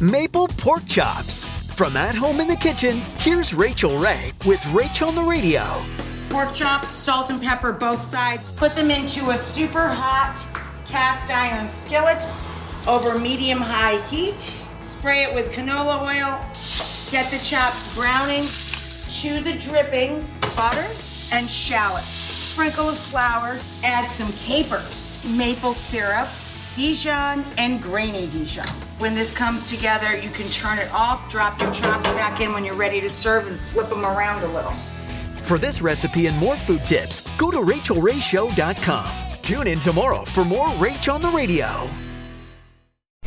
Maple pork chops. From at home in the kitchen, here's Rachael Ray with Rach on the Radio. Pork chops, salt and pepper, both sides. Put them into a super hot cast iron skillet over medium-high heat. Spray it with canola oil. Get the chops browning. Chew the drippings, butter, and shallot. Sprinkle of flour. Add some capers, maple syrup, Dijon, and grainy Dijon. When this comes together, you can turn it off, drop your chops back in when you're ready to serve, and flip them around a little. For this recipe and more food tips, go to RachaelRayShow.com. Tune in tomorrow for more Rach on the Radio.